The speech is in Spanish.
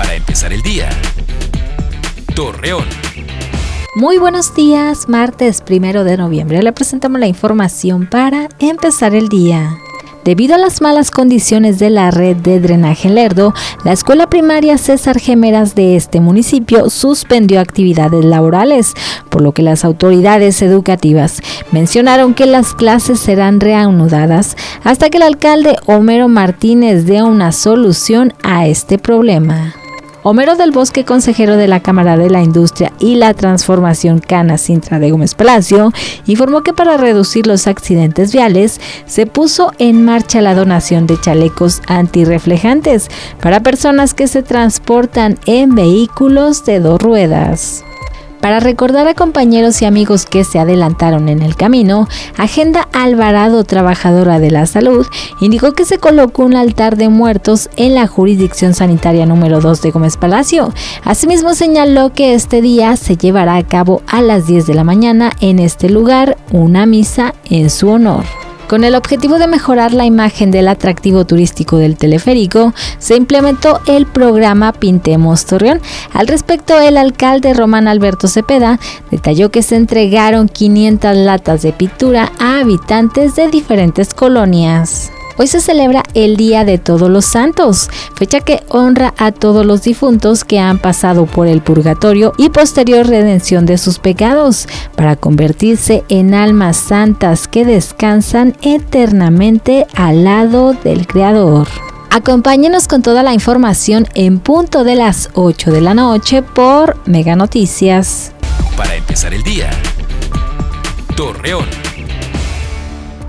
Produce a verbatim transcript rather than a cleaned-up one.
para empezar el día. Torreón. Muy buenos días, martes primero de noviembre le presentamos la información para empezar el día. Debido a las malas condiciones de la red de drenaje Lerdo, la escuela primaria César Gemeras de este municipio suspendió actividades laborales, por lo que las autoridades educativas mencionaron que las clases serán reanudadas hasta que el alcalde Homero Martínez dé una solución a este problema. Homero del Bosque, consejero de la Cámara de la Industria y la Transformación Cana Sintra de Gómez Palacio, informó que para reducir los accidentes viales se puso en marcha la donación de chalecos antirreflejantes para personas que se transportan en vehículos de dos ruedas. Para recordar a compañeros y amigos que se adelantaron en el camino, Agenda Alvarado, trabajadora de la salud, indicó que se colocó un altar de muertos en la jurisdicción sanitaria número dos de Gómez Palacio. Asimismo, señaló que este día se llevará a cabo a las diez de la mañana en este lugar una misa en su honor. Con el objetivo de mejorar la imagen del atractivo turístico del teleférico, se implementó el programa Pintemos Torreón. Al respecto, el alcalde Román Alberto Cepeda detalló que se entregaron quinientas latas de pintura a habitantes de diferentes colonias. Hoy se celebra el Día de Todos los Santos, fecha que honra a todos los difuntos que han pasado por el purgatorio y posterior redención de sus pecados, para convertirse en almas santas que descansan eternamente al lado del Creador. Acompáñenos con toda la información en punto de las ocho de la noche por Mega Noticias. Para empezar el día, Torreón.